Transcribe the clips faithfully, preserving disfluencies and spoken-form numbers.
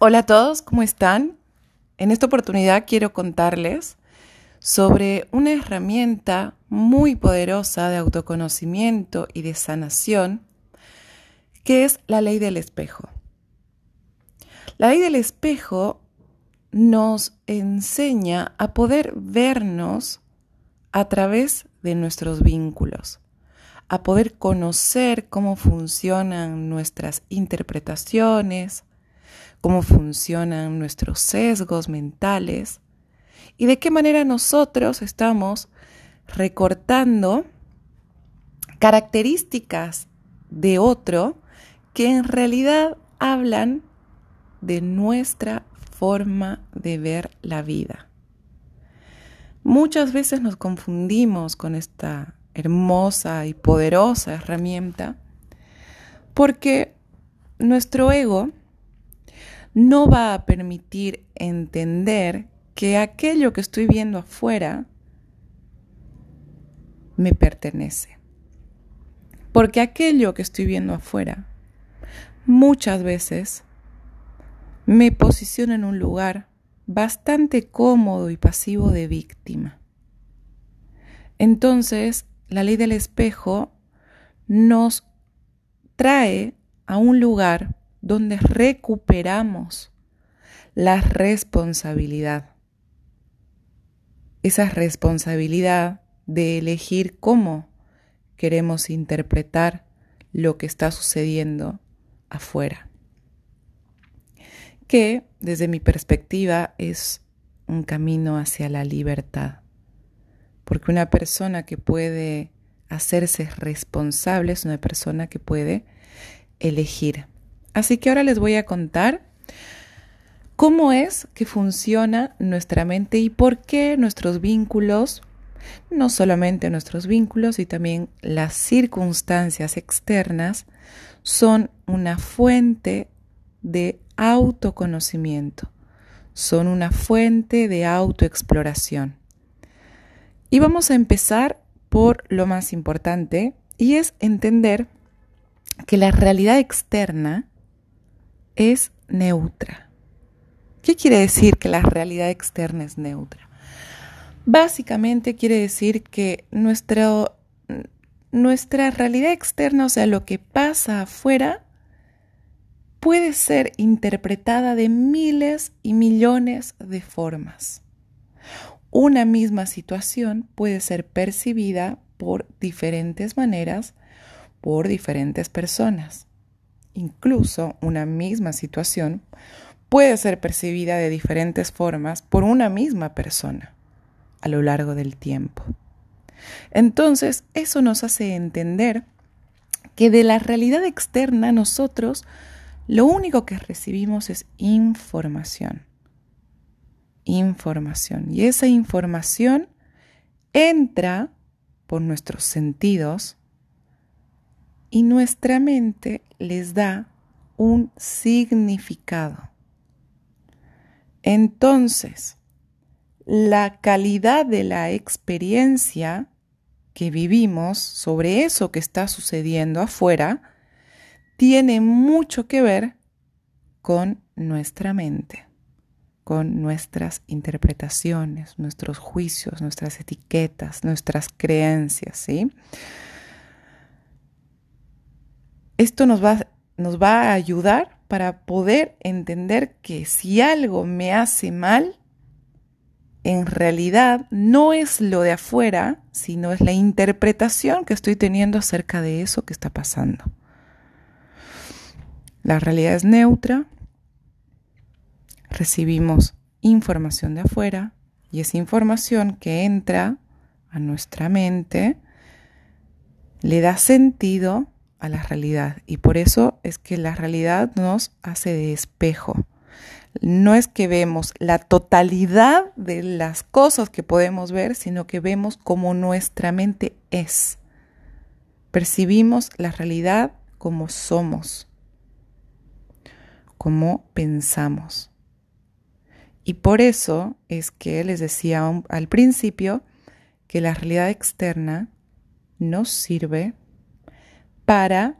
Hola a todos, ¿cómo están? En esta oportunidad quiero contarles sobre una herramienta muy poderosa de autoconocimiento y de sanación, que es la ley del espejo. La ley del espejo nos enseña a poder vernos a través de nuestros vínculos, a poder conocer cómo funcionan nuestras interpretaciones, cómo funcionan nuestros sesgos mentales y de qué manera nosotros estamos recortando características de otro que en realidad hablan de nuestra forma de ver la vida. Muchas veces nos confundimos con esta hermosa y poderosa herramienta porque nuestro ego no va a permitir entender que aquello que estoy viendo afuera me pertenece. Porque aquello que estoy viendo afuera muchas veces me posiciona en un lugar bastante cómodo y pasivo de víctima. Entonces, la ley del espejo nos trae a un lugar donde recuperamos la responsabilidad. Esa responsabilidad de elegir cómo queremos interpretar lo que está sucediendo afuera. Que, desde mi perspectiva, es un camino hacia la libertad. Porque una persona que puede hacerse responsable es una persona que puede elegir. Así que ahora les voy a contar cómo es que funciona nuestra mente y por qué nuestros vínculos, no solamente nuestros vínculos, y también las circunstancias externas, son una fuente de autoconocimiento, son una fuente de autoexploración. Y vamos a empezar por lo más importante, y es entender que la realidad externa es neutra. ¿Qué quiere decir que la realidad externa es neutra? Básicamente quiere decir que nuestro, nuestra realidad externa, o sea, lo que pasa afuera, puede ser interpretada de miles y millones de formas. Una misma situación puede ser percibida por diferentes maneras, por diferentes personas. Incluso una misma situación puede ser percibida de diferentes formas por una misma persona a lo largo del tiempo. Entonces, eso nos hace entender que de la realidad externa nosotros lo único que recibimos es información. Información. Y esa información entra por nuestros sentidos y nuestra mente les da un significado. Entonces, la calidad de la experiencia que vivimos sobre eso que está sucediendo afuera tiene mucho que ver con nuestra mente, con nuestras interpretaciones, nuestros juicios, nuestras etiquetas, nuestras creencias, ¿sí? Esto nos va, nos va a ayudar para poder entender que si algo me hace mal, en realidad no es lo de afuera, sino es la interpretación que estoy teniendo acerca de eso que está pasando. La realidad es neutra, recibimos información de afuera y esa información que entra a nuestra mente le da sentido a la realidad, y por eso es que la realidad nos hace de espejo. No es que vemos la totalidad de las cosas que podemos ver, sino que vemos como nuestra mente es. Percibimos la realidad como somos, como pensamos. Y por eso es que les decía al principio que la realidad externa nos sirve para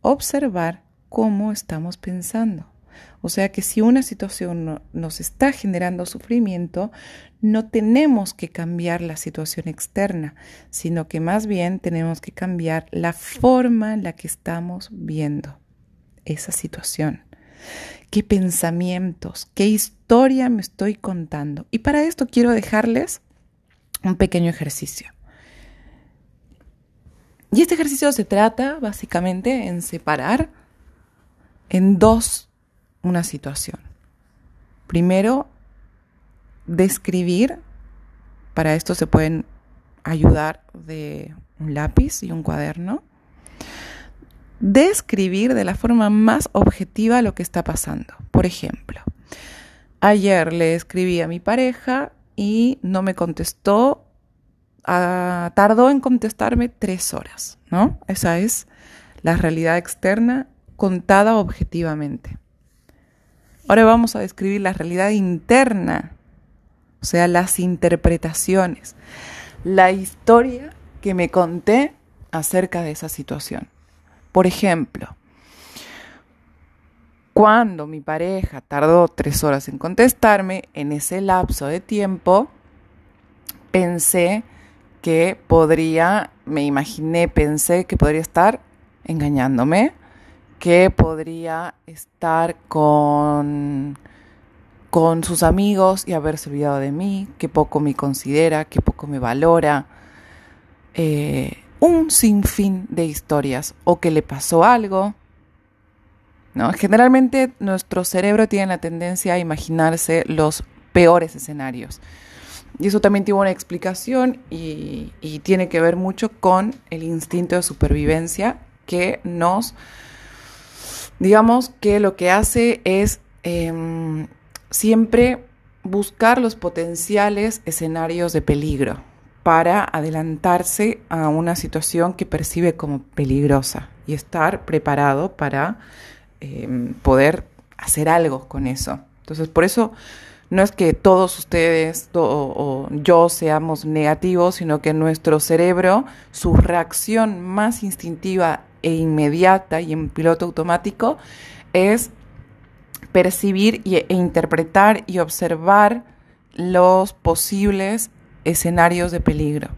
observar cómo estamos pensando, O sea que si una situación no, nos está generando sufrimiento, no tenemos que cambiar la situación externa, sino que más bien tenemos que cambiar la forma en la que estamos viendo esa situación. ¿Qué pensamientos? ¿Qué historia me estoy contando? Y para esto quiero dejarles un pequeño ejercicio. Y este ejercicio se trata básicamente en separar en dos una situación. Primero, describir. Para esto se pueden ayudar de un lápiz y un cuaderno. Describir de la forma más objetiva lo que está pasando. Por ejemplo, ayer le escribí a mi pareja y no me contestó, ah, tardó en contestarme tres horas, ¿no? Esa es la realidad externa contada objetivamente. Ahora vamos a describir la realidad interna, o sea, las interpretaciones, la historia que me conté acerca de esa situación. Por ejemplo, cuando mi pareja tardó tres horas en contestarme, en ese lapso de tiempo pensé que podría, me imaginé, pensé que podría estar engañándome, que podría estar con, con sus amigos y haberse olvidado de mí, que poco me considera, que poco me valora, eh, un sinfín de historias, o que le pasó algo, ¿no? Generalmente nuestro cerebro tiene la tendencia a imaginarse los peores escenarios. Y eso también tiene una explicación y, y tiene que ver mucho con el instinto de supervivencia que nos... Digamos que lo que hace es eh, siempre buscar los potenciales escenarios de peligro para adelantarse a una situación que percibe como peligrosa y estar preparado para eh, poder hacer algo con eso. Entonces, por eso no es que todos ustedes to- o yo seamos negativos, sino que nuestro cerebro, su reacción más instintiva e inmediata y en piloto automático es percibir e interpretar y observar los posibles escenarios de peligro.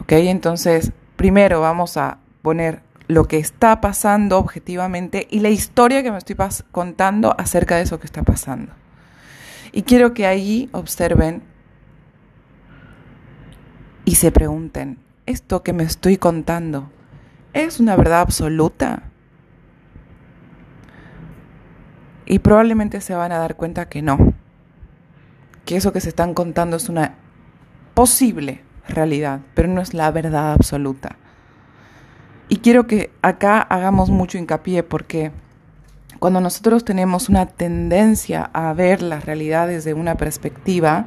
¿Ok? Entonces, primero vamos a poner lo que está pasando objetivamente y la historia que me estoy pas- contando acerca de eso que está pasando. Y quiero que ahí observen y se pregunten, ¿esto que me estoy contando es una verdad absoluta? Y probablemente se van a dar cuenta que no, que eso que se están contando es una posible realidad, pero no es la verdad absoluta. Y quiero que acá hagamos mucho hincapié, porque cuando nosotros tenemos una tendencia a ver las realidades desde una perspectiva,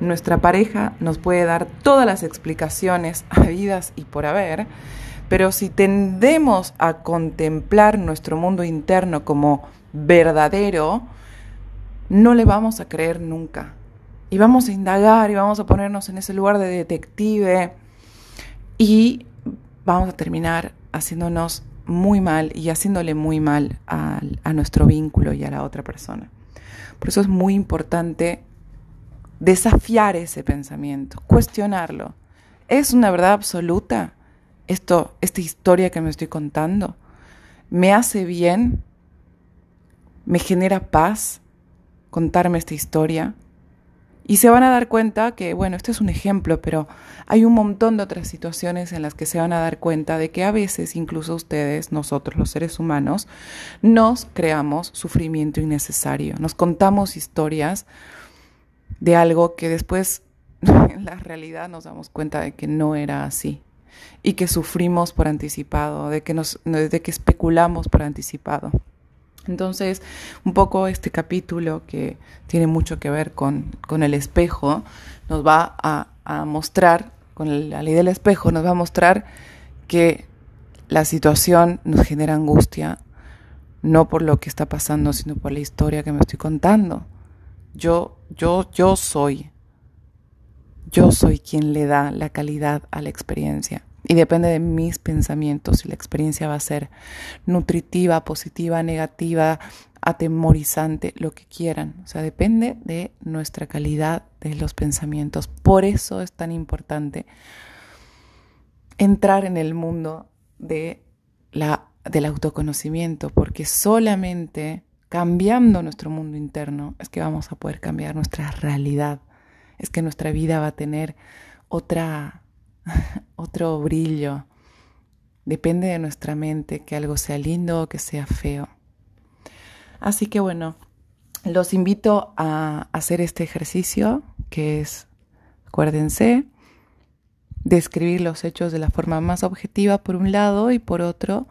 nuestra pareja nos puede dar todas las explicaciones habidas y por haber. Pero si tendemos a contemplar nuestro mundo interno como verdadero, no le vamos a creer nunca. Y vamos a indagar y vamos a ponernos en ese lugar de detective y vamos a terminar haciéndonos muy mal y haciéndole muy mal a, a nuestro vínculo y a la otra persona. Por eso es muy importante desafiar ese pensamiento, cuestionarlo. ¿Es una verdad absoluta? Esto, esta historia que me estoy contando, ¿me hace bien? ¿Me genera paz contarme esta historia? Y se van a dar cuenta que, bueno, este es un ejemplo, pero hay un montón de otras situaciones en las que se van a dar cuenta de que a veces, incluso ustedes, nosotros los seres humanos, nos creamos sufrimiento innecesario. Nos contamos historias de algo que después en la realidad nos damos cuenta de que no era así. Y que sufrimos por anticipado, de que nos, de que especulamos por anticipado. Entonces, un poco este capítulo que tiene mucho que ver con, con el espejo, nos va a, a mostrar, con el, la ley del espejo, nos va a mostrar que la situación nos genera angustia, no por lo que está pasando, sino por la historia que me estoy contando. Yo, yo, yo soy. Yo soy quien le da la calidad a la experiencia y depende de mis pensamientos si la experiencia va a ser nutritiva, positiva, negativa, atemorizante, lo que quieran. O sea, depende de nuestra calidad de los pensamientos. Por eso es tan importante entrar en el mundo de la, del autoconocimiento, porque solamente cambiando nuestro mundo interno es que vamos a poder cambiar nuestra realidad. Es que nuestra vida va a tener otra, otro brillo. Depende de nuestra mente que algo sea lindo o que sea feo. Así que bueno, los invito a hacer este ejercicio que es, acuérdense, describir los hechos de la forma más objetiva por un lado y por otro,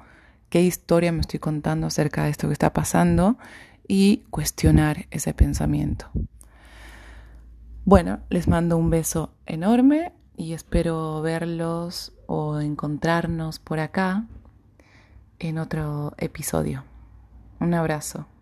qué historia me estoy contando acerca de esto que está pasando y cuestionar ese pensamiento. Bueno, les mando un beso enorme y espero verlos o encontrarnos por acá en otro episodio. Un abrazo.